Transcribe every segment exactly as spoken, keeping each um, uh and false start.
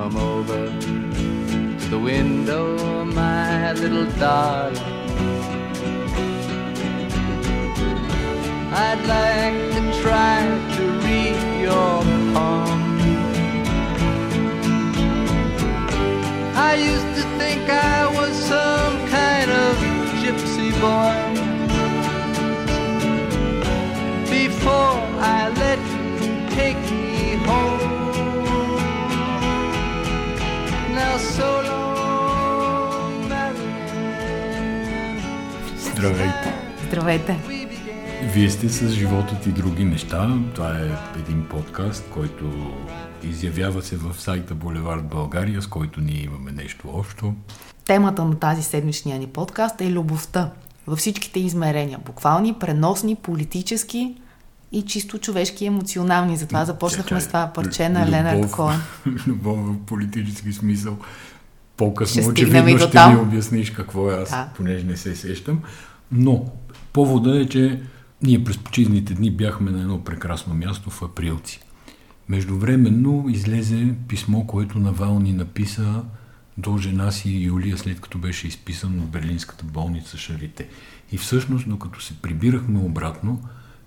come over to the window, my little darling. I'd like to try to read your poem. I used to think I was some kind of gypsy boy before I let you take me home. Now so long, Mariana. Здравейте! Здравейте! Вие сте с Животът и други неща. Това е един подкаст, който изявява се в сайта Боливард България, с който ние имаме нещо общо. Темата на тази седмичния ни подкаст е любовта във всичките измерения. Буквални, преносни, политически и чисто човешки, емоционални. Затова започнахме че, че, с това парче на Ленар Тко. Любов в политически смисъл. По-късно ще очевидно ще ми обясниш какво е, аз да. понеже не се сещам. Но повода е, че ние през почивните дни бяхме на едно прекрасно място в Априлци. Междувременно излезе писмо, което Навални написа до жена си Юлия, след като беше изписан от Берлинската болница Шарите. И всъщност, докато се прибирахме обратно,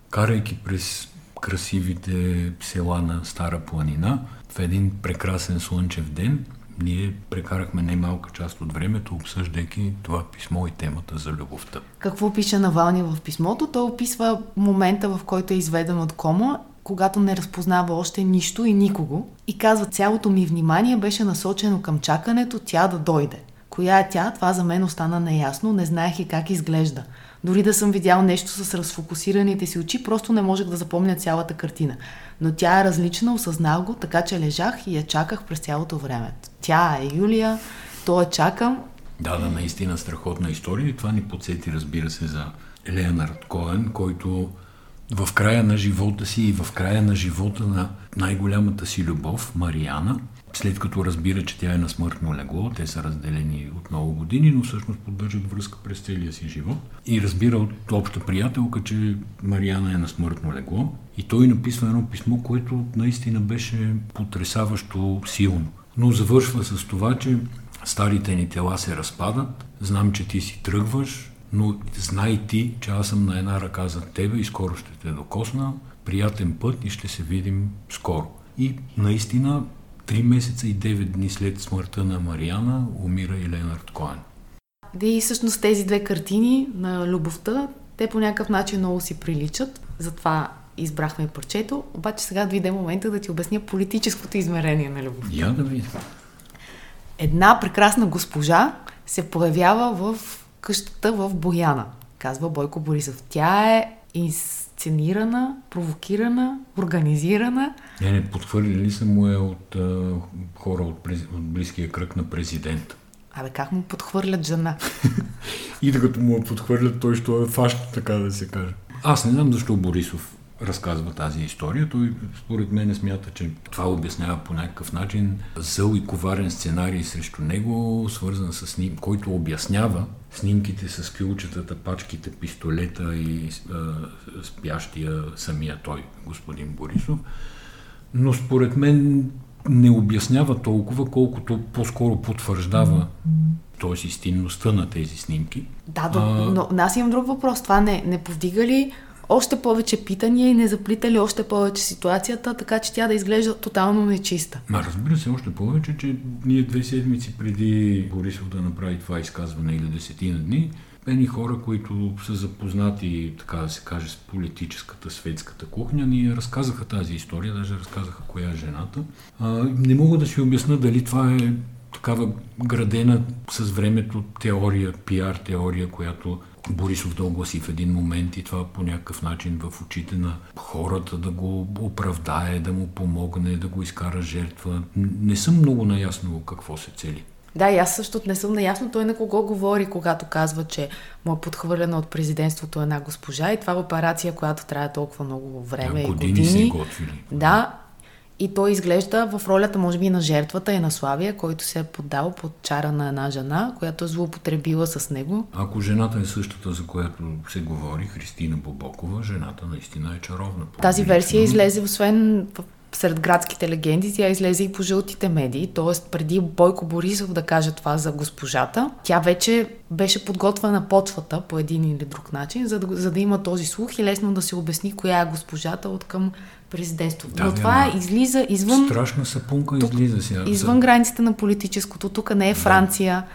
карайки през красивите села на Стара планина, в един прекрасен слънчев ден, ние прекарахме най-малка част от времето, обсъждайки това писмо и темата за любовта. Какво пише Навални в писмото? Той описва момента, в който е изведен от кома, когато не разпознава още нищо и никого. И казва, цялото ми внимание беше насочено към чакането тя да дойде. Коя е тя? Това за мен остана неясно, не знаех и как изглежда. Дори да съм видял нещо с разфокусираните си очи, просто не можех да запомня цялата картина. Но тя е различна, осъзнал го, така че лежах и я чаках през цялото време. Тя е Юлия, то я чакам. Да, да, наистина страхотна история и това ни подсети, разбира се, за Леонард Коен, който в края на живота си и в края на живота на най-голямата си любов, Мариана, след като разбира, че тя е на смъртно легло, те са разделени от много години, но всъщност поддържат връзка през целия си живот. И разбира от обща приятелка, че Мариана е на смъртно легло. И той написва едно писмо, което наистина беше потресаващо силно. Но завършва с това, че старите ни тела се разпадат, знам, че ти си тръгваш, но знай ти, че аз съм на една ръка за тебе и скоро ще те докосна. Приятен път и ще се видим скоро. И наистина Три месеца и девет дни след смъртта на Мариана умира и Ленард Коен. И всъщност тези две картини на любовта, те по някакъв начин много си приличат. Затова избрахме парчето. Обаче сега дойде момента да ти обясня политическото измерение на любовта. Я да видя. Една прекрасна госпожа се появява в къщата в Бояна, казва Бойко Борисов. Тя е инсценирана, провокирана, организирана. Не, не, подхвърлили са му е от а, хора от, през, от близкия кръг на президента. Абе, как му подхвърлят жена? И докато му я подхвърлят, той ще е фащ, така да се каже. Аз не знам защо Борисов разказва тази история. Той според мен смята, че това обяснява по някакъв начин зъл и коварен сценарий срещу него, свързан с ним, който обяснява снимките с ключетата, пачките, пистолета и а, спящия самия той, господин Борисов. Но според мен не обяснява толкова, колкото по-скоро потвърждава т.е. истинността на тези снимки. Да, а... но аз имам друг въпрос. Това не, не повдига ли още повече питания и не заплита ли още повече ситуацията, така че тя да изглежда тотално нечиста? Ма, разбира се, още повече, че ние две седмици преди Борисов да направи това изказване или десетина дни, едни хора, които са запознати, така да се каже, с политическата, светската кухня, ни разказаха тази история, даже разказаха коя е жената. А, не мога да си обясна дали това е такава градена с времето теория, пиар теория, която Борисов да огласи в един момент и това по някакъв начин в очите на хората да го оправдае, да му помогне, да го изкара жертва. Не съм много наясно какво се цели. Да, и аз също не съм наясно той на кого говори, когато казва, че му е подхвърлена от президентството една госпожа и това е операция, която трябва толкова много време да, години и години. Се готвили. Да, и той изглежда в ролята, може би, на жертвата и на Славия, който се е поддал под чара на една жена, която е злоупотребила с него. Ако жената е същата, за която се говори, Христина Бобокова, жената наистина е чаровна. Тази версия излезе, освен в сред градските легенди, тя излезе и по жълтите медии, т.е. преди Бойко Борисов да каже това за госпожата, тя вече беше подготвена почвата по един или друг начин, за да, за да има този слух и лесно да се обясни коя е госпожата от към президентството. Да, но това е, излиза извън... Страшна сапунка тук, излиза сега. Извън границите на политическото, тук не е Франция. Да.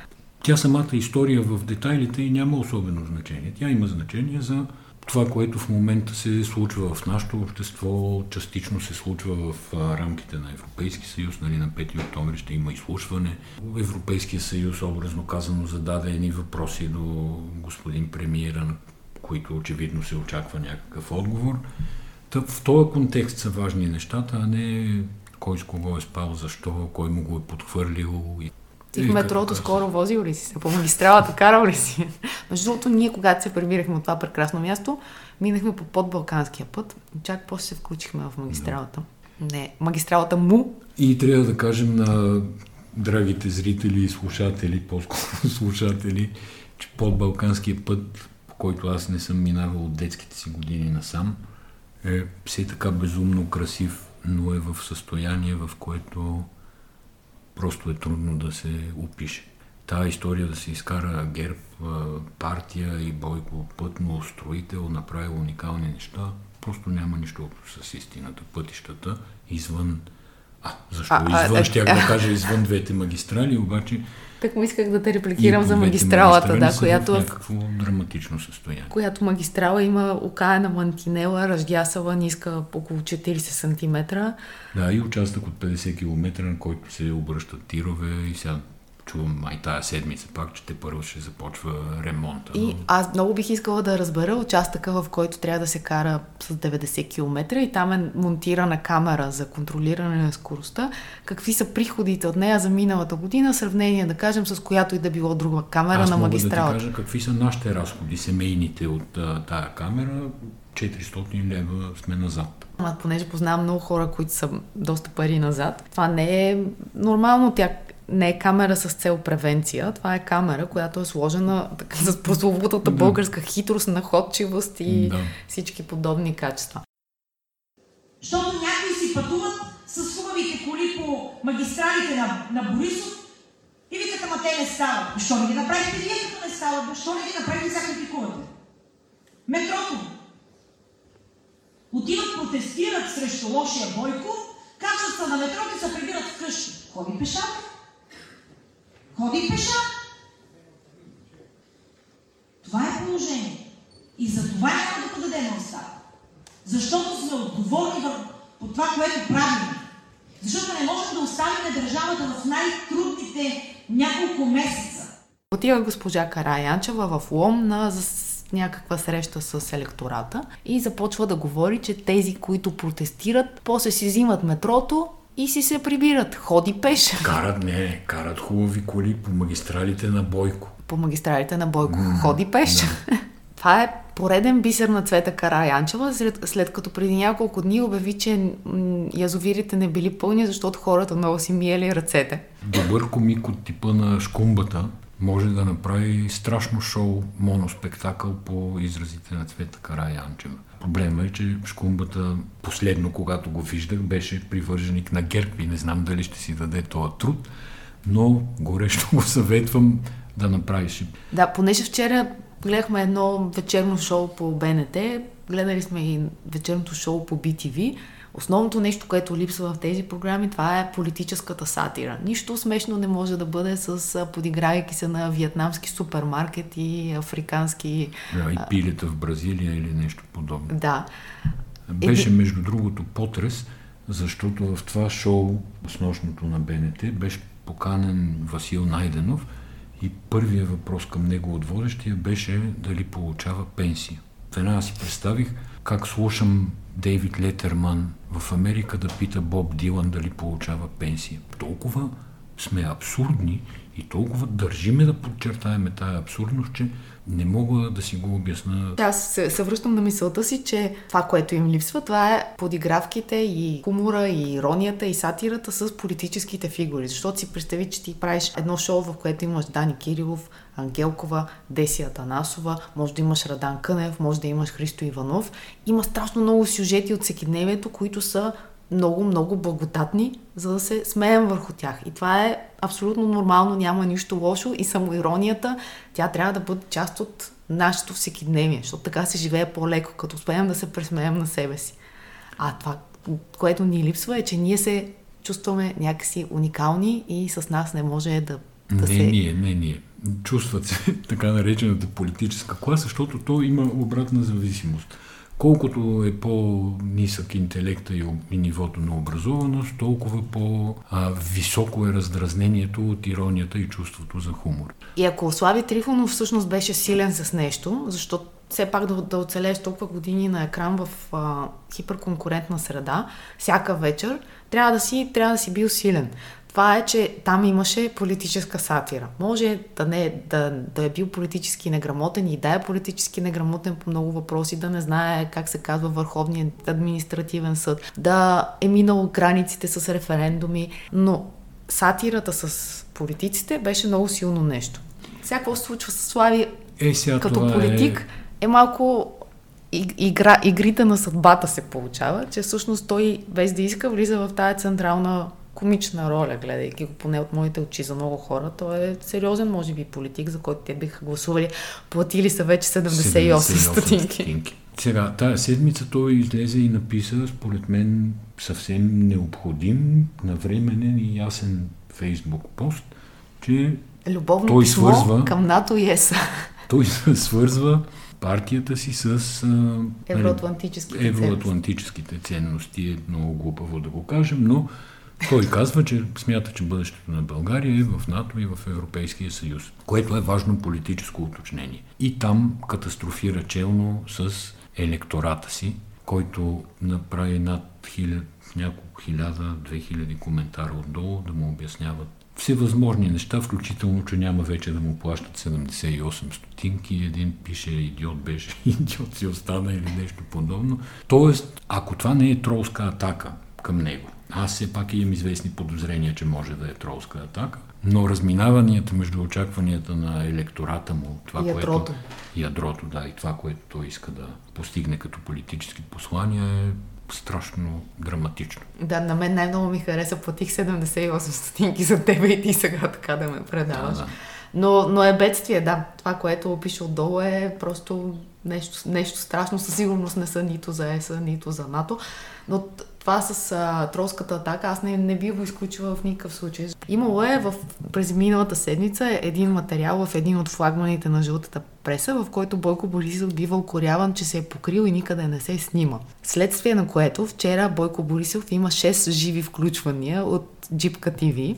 Тя самата история в детайлите и няма особено значение. Тя има значение за това, което в момента се случва в нашето общество, частично се случва в рамките на Европейски съюз. Нали, на пети октомври ще има изслушване. Европейския съюз, образно казано, зададе едни въпроси до господин премиера, на които очевидно се очаква някакъв отговор. Тъп, в този контекст са важни нещата, а не кой с кого е спал, защо, кой му го е подхвърлил. И... Ти в метрото скоро возил ли си се? По магистралата карал ли си? Между другото, ние когато се прибирахме от това прекрасно място, минахме по подбалканския път и чак после се включихме в магистралата. Да. Не, магистралата му. И трябва да кажем на драгите зрители и слушатели, по-скоро слушатели, че подбалканския път, по който аз не съм минавал от детските си години насам, е все така безумно красив, но е в състояние, в което просто е трудно да се опише. Тая история да се изкара ГЕРБ, партия и Бойко пътно строител, направи уникални неща, просто няма нищо общо с истината. Пътищата извън... А, защо? А, извън, а, щях а, да кажа извън двете магистрали, обаче... Так му исках да те репликирам за магистралата, да, която... в някакво драматично състояние. Която магистрала има окаяна мантинела, ръждясала, ниска около четирийсет сантиметра. Да, и участък от петдесет километра, на който се обръщат тирове и сега чувам май тая седмица пак, че те първо ще започва ремонта. И аз много бих искала да разбера участъка, в който трябва да се кара с деветдесет километра и там е монтирана камера за контролиране на скоростта. Какви са приходите от нея за миналата година, сравнение да кажем с която и да било друга камера аз на магистралата? Аз мога да ти кажа какви са нашите разходи, семейните от а, тая камера. четиристотин лева сме назад. А, понеже познавам много хора, които са доста пари назад. Това не е нормално, тя не е камера с цел превенция, това е камера, която е сложена така, с прословутата българска хитрост, находчивост и да. Всички подобни качества. Защото някои си пътуват с хубавите коли по магистралите на, на Борисов и викат, ама те не стават. Защо не ги направите вие, като не стават? Защо не ги направите за критикувате? Метрото. Отиват, протестират срещу лошия Бойко, качват се на метрото и се прибират вкъщи. Ходи пешата. Ходи пеша. Това е положение. И за това няма да подадем оставка. Защото сме отговорни по това, което правим. Защото не можем да оставим държавата в най-трудните няколко месеца. Отива госпожа Караянчева в Лом на някаква среща с електората и започва да говори, че тези, които протестират, после си взимат метрото и си се прибират. Ходи пеш. Карат, не, карат хубави коли по магистралите на Бойко. По магистралите на Бойко. Mm, Ходи пеш. Да. Това е пореден бисер на Цвета Караянчева, след, след като преди няколко дни обяви, че язовирите не били пълни, защото хората много си миели ръцете. Добър комик от типа на Шкумбата може да направи страшно шоу, моноспектакъл по изразите на Цвета Караянчева. Проблема е, че Шкумбата последно, когато го виждах, беше привърженик на ГЕРБ и не знам дали ще си даде този труд, но горещо го съветвам да направиш. Да, понеже вчера гледахме едно вечерно шоу по Б Н Т, гледали сме и вечерното шоу по Б Т В. Основното нещо, което липсва в тези програми, това е политическата сатира. Нищо смешно не може да бъде с подигравайки се на виетнамски супермаркет и африкански... Да, и пилета в Бразилия или нещо подобно. Да. Беше, между другото, потрес, защото в това шоу с нощното на Б Н Т беше поканен Васил Найденов и първият въпрос към него от водещия беше дали получава пенсия. Веднага си представих как слушам Дейвид Летерман в Америка да пита Боб Дилан дали получава пенсия. Толкова сме абсурдни и толкова държиме да подчертаеме тая абсурдност, че не мога да си го обясна. Аз се, се връщам на мисълта си, че това, което им липсва, това е подигравките и хумора, и иронията, и сатирата с политическите фигури. Защото си представи, че ти правиш едно шоу, в което имаш Дани Кирилов, Ангелкова, Деси Атанасова, може да имаш Радан Кънев, може да имаш Христо Иванов. Има страшно много сюжети от всекидневието, които са много, много благодатни, за да се смеем върху тях. И това е абсолютно нормално, няма нищо лошо и самоиронията, тя трябва да бъде част от нашето всекидневие, защото така се живее по-леко, като успеем да се пресмеем на себе си. А това, което ни липсва, е, че ние се чувстваме някакси уникални и с нас не може да, да не, се... Не, ние, не, ние. Чувстват се така наречената политическа класа, защото то има обратна зависимост. Колкото е по-нисък интелекта и нивото на образованост, толкова по-високо е раздразнението от иронията и чувството за хумор. И ако Слави Трифонов всъщност беше силен с нещо, защото все пак да, да оцелееш толкова години на екран в а, хиперконкурентна среда, всяка вечер, трябва да си, трябва да си бил силен. Това е, че там имаше политическа сатира. Може да, не, да, да е бил политически неграмотен и да е политически неграмотен по много въпроси, да не знае как се казва Върховният административен съд, да е минал границите с референдуми, но сатирата с политиците беше много силно нещо. Сега какво се случва с Слави е, сега като политик е, е малко... Игра, игрите на съдбата се получава, че всъщност той без да иска влиза в тая централна комична роля, гледайки го поне от моите очи за много хора. Той е сериозен, може би, политик, за който те биха гласували. Платили са вече седемдесет и осем стотинки. Сега, тази седмица той излезе и написа, според мен, съвсем необходим, навременен и ясен Фейсбук пост, че любовно той писмо свързва към НАТО и ЕС. Той свързва партията си с а, евроатлантическите, евроатлантическите ценности. Е много глупаво да го кажем, но той казва, че смята, че бъдещето на България е в НАТО и в Европейския съюз, което е важно политическо уточнение. И там катастрофира челно с електората си, който направи над хиляд, няколко хиляда, две хиляди коментара отдолу да му обясняват всевъзможни неща, включително, че няма вече да му плащат седемдесет и осем стотинки, един пише идиот беше, идиот си остана или нещо подобно. Тоест, ако това не е тролска атака към него, аз все пак имам известни подозрения, че може да е тролска атака, но разминаванията между очакванията на електората му, това, ядрото. Което, ядрото, да, и това, което той иска да постигне като политически послания, е страшно драматично. Да, на мен най-много ми хареса, платих седемдесет и осем стотинки за тебе и ти сега така да ме предаваш. Да, да. Но, но е бедствие, да. Това, което пише отдолу е просто нещо, нещо страшно. Със сигурност не са нито за ЕСА, нито за НАТО. Но това с а, тролската атака, аз не, не би го изключила в никакъв случай. Имало е в, през миналата седмица един материал в един от флагманите на жълтата преса, в който Бойко Борисов бива укоряван, че се е покрил и никъде не се снима. Следствие на което вчера Бойко Борисов има шест живи включвания от Джипка ТВ.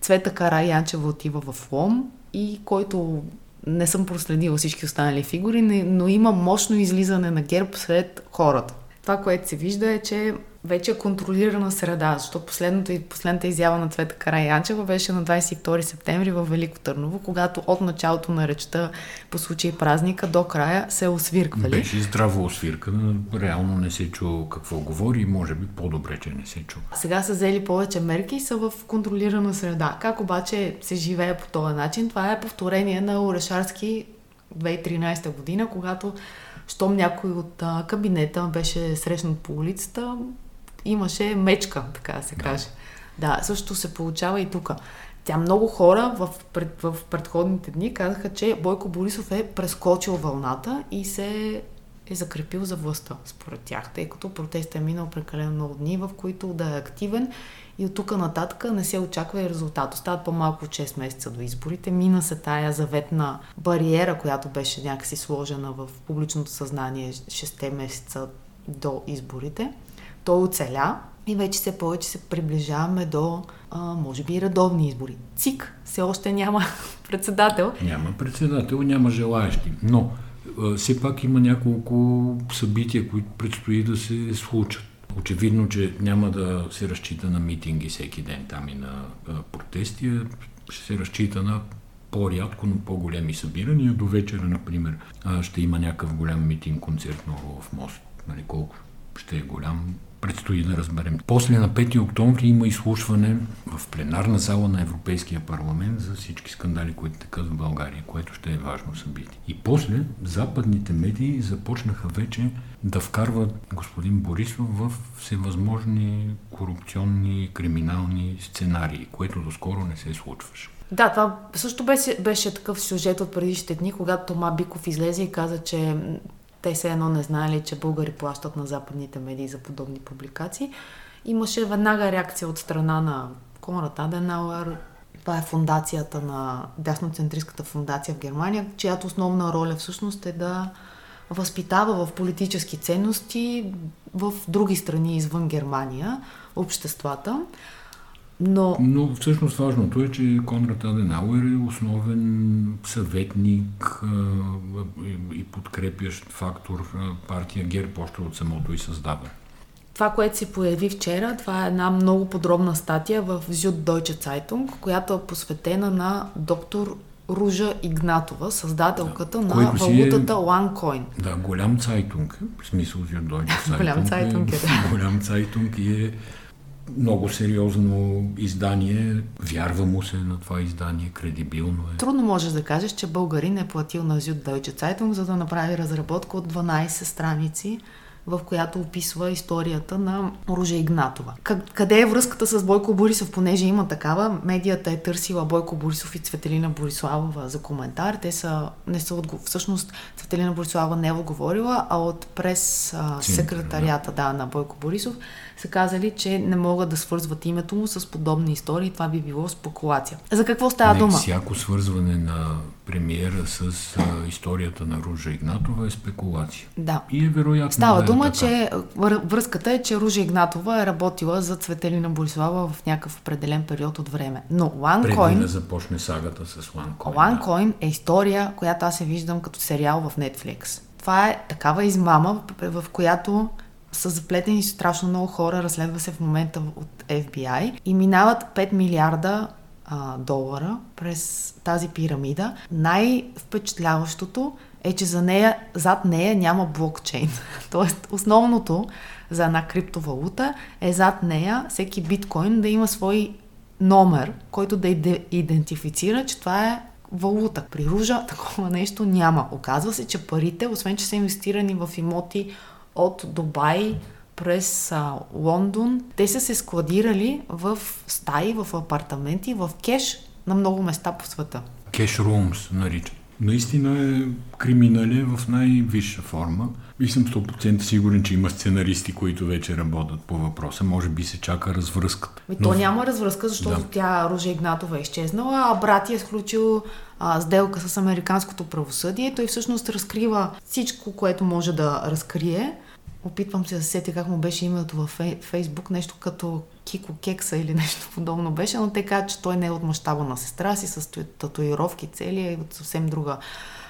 Цвета Караянчева отива в Лом и който не съм проследила всички останали фигури, но има мощно излизане на ГЕРБ сред хората. Това, което се вижда е, че вече е контролирана среда, защото последното и последната изява на Цвета Караянчева беше на двадесет и втори септември във Велико Търново, когато от началото на речта по случай празника до края се освирквали. Беше здраво освиркана, реално не се чу какво говори и може би по-добре, че не се чу. Сега са взели повече мерки и са в контролирана среда. Как обаче се живее по този начин? Това е повторение на Орешарски две хиляди и тринадесета година, когато щом някой от кабинета беше срещнат по улицата, имаше мечка, така да се каже. Да, да, също се получава и тук. Тя много хора в, пред, в предходните дни казаха, че Бойко Борисов е прескочил вълната и се е закрепил за властта, според тях, тъй като протестът е минал прекалено много дни, в които да е активен и от тук нататък не се очаква и резултат. Остават по-малко шест месеца до изборите. Мина се тая заветна бариера, която беше някакси сложена в публичното съзнание шест месеца до изборите. Той оцеля и вече все повече се приближаваме до, а, може би, редовни избори. ЦИК все още няма председател. Няма председател, няма желаещи. Но а, все пак има няколко събития, които предстои да се случат. Очевидно, че няма да се разчита на митинги всеки ден там и на а, протести. Ще се разчита на по-рядко, но по-големи събирания. До вечера, например, а, ще има някакъв голям митинг-концерт на Орлов мост. Нали, колко ще е голям. Предстои да разберем. После на пети октомври има изслушване в пленарна зала на Европейския парламент за всички скандали, които текат в България, което ще е важно събитие. И после западните медии започнаха вече да вкарват господин Борисов в всевъзможни корупционни, криминални сценарии, което доскоро не се случваше. Да, това също беше, беше такъв сюжет от предишните дни, когато Тома Биков излезе и каза, че те все едно не знаели, че българи плащат на западните медии за подобни публикации. Имаше веднага реакция от страна на Конрад Аденауер. Това е фундацията на дясноцентристската фундация в Германия, чиято основна роля всъщност е да възпитава в политически ценности в други страни извън Германия обществата. Но... Но всъщност важното е, че Конрад Аденауер е основен съветник и подкрепящ фактор партия ГЕРБ още от самото и създава. Това, което се появи вчера, това е една много подробна статия в Süddeutsche Zeitung, която е посветена на доктор Ружа Игнатова, създателката да, на валутата е... OneCoin. Да, голям цайтунг, в смисъл Süddeutsche Zeitung. Голям цайтунг е, да. Голям цайтунг е... Много сериозно издание, вярва му се на това издание, кредибилно е. Трудно можеш да кажеш, че българин е платил на Süddeutsche Zeitung, за да направи разработка от дванайсет страници, в която описва историята на Ружа Игнатова. Къде е връзката с Бойко Борисов? Понеже има такава, медията е търсила Бойко Борисов и Цветелина Бориславова за коментар. Те са, не са отговор... Всъщност Цветелина Бориславова не е отговорила, а от през а, секретарията да, на Бойко Борисов са казали, че не могат да свързват името му с подобни истории. Това би било спекулация. За какво става не, дума? Всяко свързване на премиера с а, историята на Ружа Игнатова е спекулация. Да. И е вероятно. Става да дума, е че връзката е, че Ружа Игнатова е работила за Цветелина Борислава в някакъв определен период от време. Но OneCoin... Преди да започне сагата с OneCoin. OneCoin да. е история, която аз се виждам като сериал в Netflix. Това е такава измама, в която са заплетени страшно много хора, разследва се в момента от Еф Би Ай и минават пет милиарда а, долара през тази пирамида. Най-впечатляващото е, че за нея, зад нея няма блокчейн. Тоест, основното за една криптовалута е зад нея всеки биткоин да има свой номер, който да идентифицира, че това е валута. При Ружа такова нещо няма. Оказва се, че парите, освен че са инвестирани в имоти от Дубай през а, Лондон, те са се складирали в стаи, в апартаменти, в кеш на много места по света. Кеш румс наричат. Наистина е криминален в най-висша форма и съм сто процента сигурен, че има сценаристи, които вече работят по въпроса. Може би се чака развръзката. Но... То няма развръзка, защото да. тя, Ружа Игнатова, е изчезнала, а брат е сключил а, сделка с американското правосъдие. Той всъщност разкрива всичко, което може да разкрие. Опитвам се да сетя как му беше името във Фейсбук, нещо като Кико Кекса или нещо подобно беше, но те казват, че той не е от мащаба на сестра си, с татуировки цели, е от съвсем друга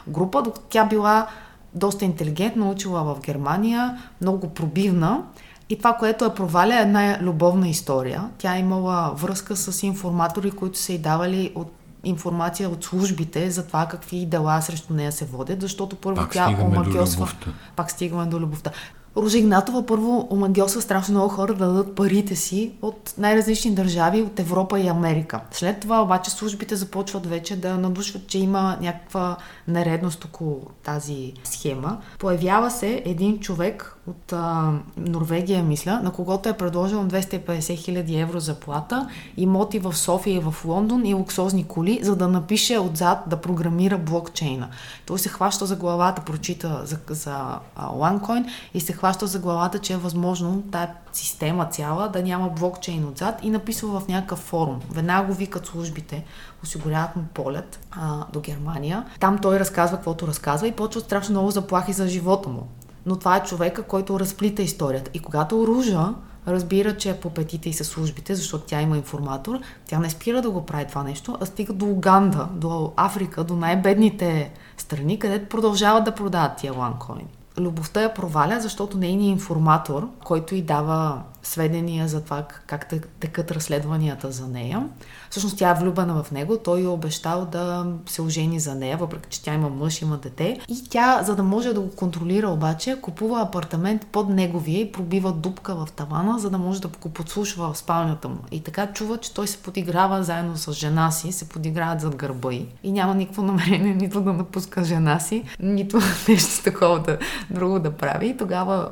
група. Тя била доста интелигентна, учила в Германия, много пробивна и това, което е проваля, е една любовна история. Тя е имала връзка с информатори, които са й давали от информация от службите за това какви дела срещу нея се водят, защото първо пак тя омагьосва. Пак стигаме до любовта. Ружа Игнатова първо омагьосва страшно много хора да дадат парите си от най-различни държави, от Европа и Америка. След това обаче службите започват вече да надушват, че има някаква нередност около тази схема. Появява се един човек от а, Норвегия, мисля, на когото е предложил двеста и петдесет хиляди евро заплата, имоти в София и в Лондон и луксозни коли, за да напише отзад да програмира блокчейна. Той се хваща за главата, прочита за, за а, OneCoin и се хваща за главата, че е възможно тая система цяла да няма блокчейн отзад и написва в някакъв форум. Веднага го викат службите, осигуряват му полет а, до Германия. Там той разказва каквото разказва и почва страшно много заплахи за живота му. Но това е човека, който разплита историята. И когато Ружа разбира, че е по петите и със службите, защото тя има информатор, тя не спира да го прави това нещо, а стига до Уганда, до Африка, до най-бедните страни, където продължават да продават тия OneCoin. Любовта я проваля, защото нейният информатор, който й дава сведения за това как текат разследванията за нея. Всъщност тя е влюбена в него, той е обещал да се ожени за нея, въпреки че тя има мъж, има дете. И тя, за да може да го контролира обаче, купува апартамент под неговия и пробива дупка в тавана, за да може да го подслушва в спалнята му. И така чува, че той се подиграва заедно с жена си, се подиграват зад гърба й. И няма никакво намерение нито да напуска жена си, нито нещо такова да, друго да прави. И тогава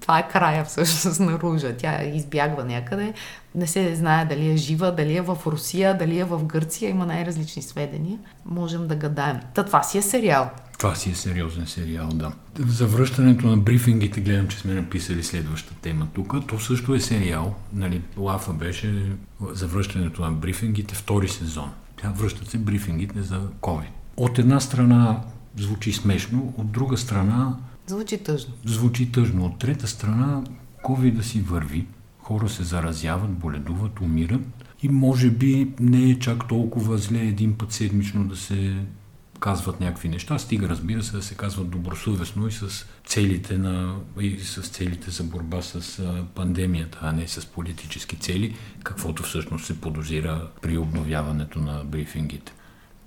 това е края всъщност на Ружа. Тя избягва някъде. Не се знае дали е жива, дали е в Русия, дали е в Гърция. Има най-различни сведения. Можем да гадаем. Та това си е сериал. Това си е сериозен сериал, да. За връщането на брифингите гледам, че сме написали следващата тема тук. То също е сериал. Нали, Лафа беше за връщането на брифингите втори сезон. Тя връщат се брифингите за COVID. От една страна звучи смешно, от друга страна звучи тъжно. Звучи тъжно. От трета страна, COVID да си върви. Хора се заразяват, боледуват, умират. И може би не е чак толкова зле един път седмично да се казват някакви неща. Стига, разбира се, да се казват добросъвестно и с целите, на, и с целите за борба с пандемията, а не с политически цели, каквото всъщност се подозира при обновяването на брифингите.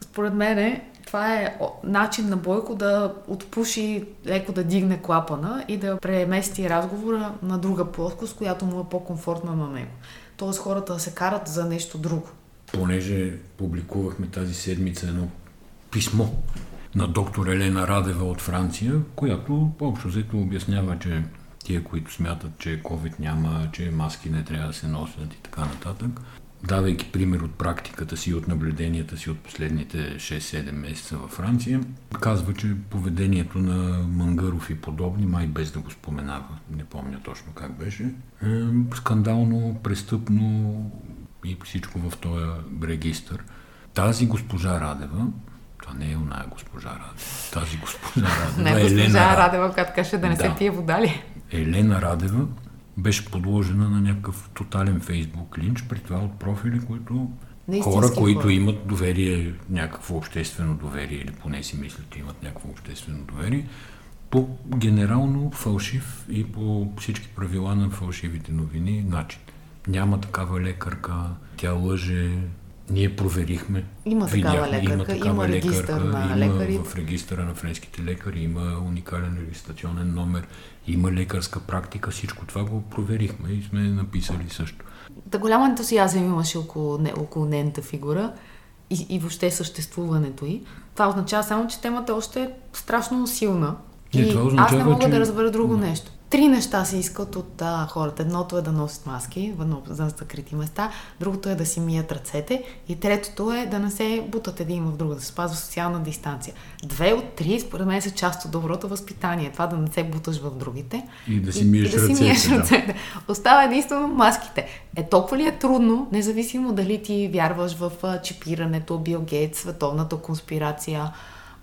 Според мен е, това е начин на Бойко да отпуши, леко да дигне клапана и да премести разговора на друга плоскост, която му е по-комфортна на него. Тоест хората да се карат за нещо друго. Понеже публикувахме тази седмица едно писмо на доктор Елена Радева от Франция, която общо взето обяснява, че тия, които смятат, че COVID няма, че маски не трябва да се носят и така нататък, давайки пример от практиката си и от наблюденията си от последните шест-седем месеца във Франция, казва, че поведението на Мънгаров и подобни, май без да го споменава, не помня точно как беше, е скандално, престъпно и всичко в този регистър. Тази госпожа Радева, това не е оная госпожа Радева, тази госпожа Радева, не, госпожа Елена Радева, която каже да не да. се пие вода ли? Елена Радева беше подложена на някакъв тотален Фейсбук линч, при това от профили, които хора, които имат доверие, някакво обществено доверие, или поне си мислят, че имат някакво обществено доверие, по генерално фалшив и по всички правила на фалшивите новини начин. Няма такава лекарка, тя лъже, ние проверихме. Има такава лекарка, има, такава има лекарка, регистър на лекари. В регистъра на френските лекари има уникален регистрационен номер, има лекарска практика, всичко това го проверихме и сме написали също. Да, голям ентусиазъм имаше около, не, около нейната фигура и, и въобще съществуването й. Това означава само, че темата още е страшно силна. Не, и означава, аз не мога че... да разбера друго не. нещо. Три неща се искат от а, хората. Едното е да носят маски за закрити места, другото е да си мият ръцете и третото е да не се бутат един в друг, да се спазва социална дистанция. Две от три, според мен, са част от доброто възпитание. Това да не се буташ в другите и да си миеш, и, и да си миеш ръцете. ръцете. Да. Остава единствено маските. Е, толкова ли е трудно, независимо дали ти вярваш в а, чипирането, Бил Гейтс, световната конспирация,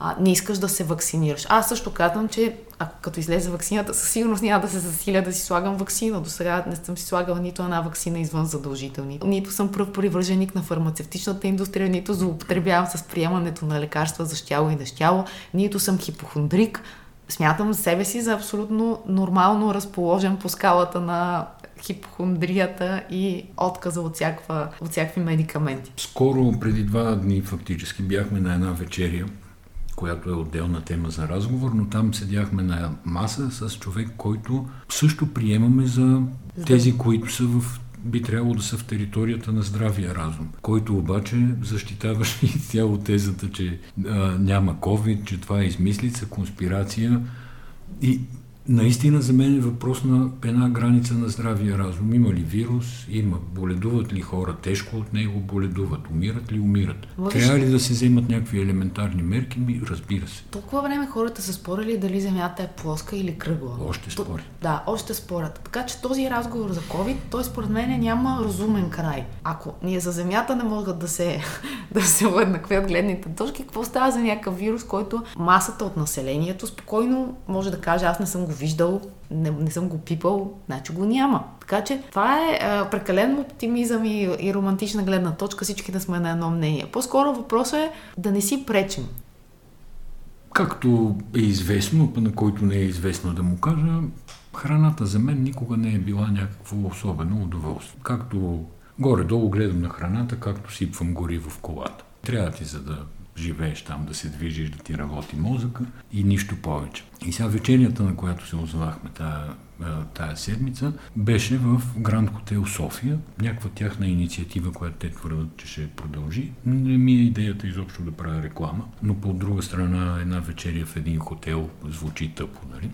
а, не искаш да се вакцинираш. Аз също казвам, че ако като излезе ваксината, със сигурност няма да се засиля да си слагам ваксина. До сега не съм си слагала нито една ваксина извън задължителни. Нито съм пръв привърженик на фармацевтичната индустрия, нито злоупотребявам с приемането на лекарства за щяло и нещяло, нито съм хипохондрик. Смятам себе си за абсолютно нормално разположен по скалата на хипохондрията и отказа от, всяква, от всякакви медикаменти. Скоро, преди два дни, фактически бяхме на една вечеря, която е отделна тема за разговор, но там седяхме на маса с човек, който също приемаме за тези, които са в, би трябвало да са в територията на здравия разум, който обаче защитаваше изцяло тезата, че а, няма COVID, че това е измислица, конспирация. И наистина за мен е въпрос на една граница на здравия разум. Има ли вирус? Има. Боледуват ли хора? Тежко от него боледуват. Умират ли? Умират. Лъжи. Трябва ли да се вземат някакви елементарни мерки? Ми, разбира се. Толкова време хората са спорили дали земята е плоска или кръгла. Още спорят. Да, още спорят. Така че този разговор за COVID, той според мен няма разумен край. Ако ние за земята не могат да се да се уеднаквят гледните точки, какво става за някакъв вирус, който масата от населението спокойно може да каже, аз не съм го виждал, не, не съм го пипал, значи го няма. Така че това е а, прекален оптимизъм и, и романтична гледна точка, всички да сме на едно мнение. По-скоро въпросът е да не си пречим. Както е известно, на който не е известно да му кажа, Храната за мен никога не е била някакво особено удоволствие. Както горе-долу гледам на храната, както сипвам гориво в колата. Трябва ти, за да живееш там, да се движиш, да ти работи мозъка и нищо повече. И сега вечерята, на която се озовахме тая, тая седмица, беше в Гранд Хотел София. Някаква тяхна инициатива, която те твърдат, че ще продължи. Не ми е идеята изобщо да правя реклама, но по друга страна една вечеря в един хотел звучи тъпо, нали?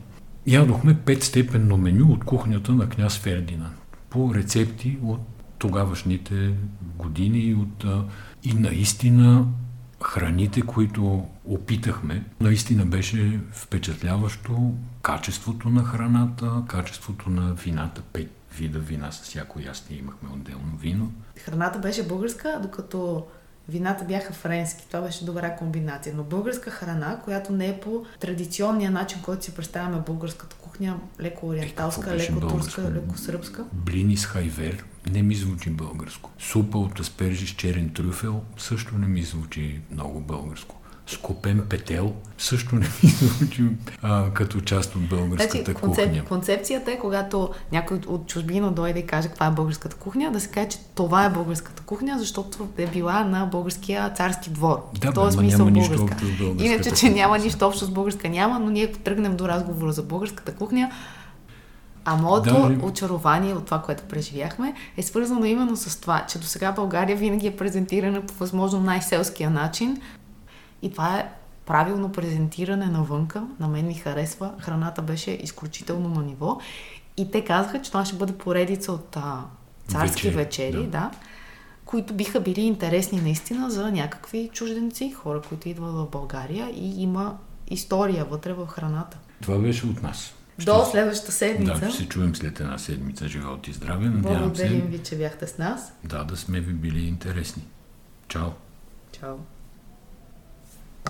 Ядохме петстепенно меню от кухнята на княз Фердина по рецепти от тогавашните години от, и наистина храните, които опитахме, наистина беше впечатляващо качеството на храната, качеството на вината, пет вида вина с всяко ястие имахме отделно вино. Храната беше българска, докато вината бяха френски. Това беше добра комбинация. Но българска храна, която не е по традиционния начин, който си представяме българската кухня, леко ориенталска, леко турска, леко сръбска. Блини с хайвер не ми звучи българско. Супа от аспержи с черен трюфел също не ми звучи много българско. Скопен петел също не ми звучи а, като част от българската значи, концеп... кухня. Концепцията е, когато някой от чужбина дойде и каже каква е българската кухня, да се каже, че това е българската кухня, защото е била на българския царски двор. Да, в този смисъл българска. Иначе, че няма нищо общо с българска няма, но ние тръгнем до разговора за българската кухня. А моето да, очарование от това, което преживяхме, е свързано именно с това, че досега България винаги е презентирана по възможно най-селския начин. И това е правилно презентиране навънка. На мен ми харесва. Храната беше изключително на ниво. И те казаха, че това ще бъде поредица от а, царски вечери, вечери да. Да, които биха били интересни наистина за някакви чужденци, хора, които идват в България и има история вътре в храната. Това беше от нас. До следващата седмица. Да, ще се чуем след една седмица. Живот и здраве. Благодарим ви, че бяхте с нас. Да, да сме ви били интересни. Чао. Чао.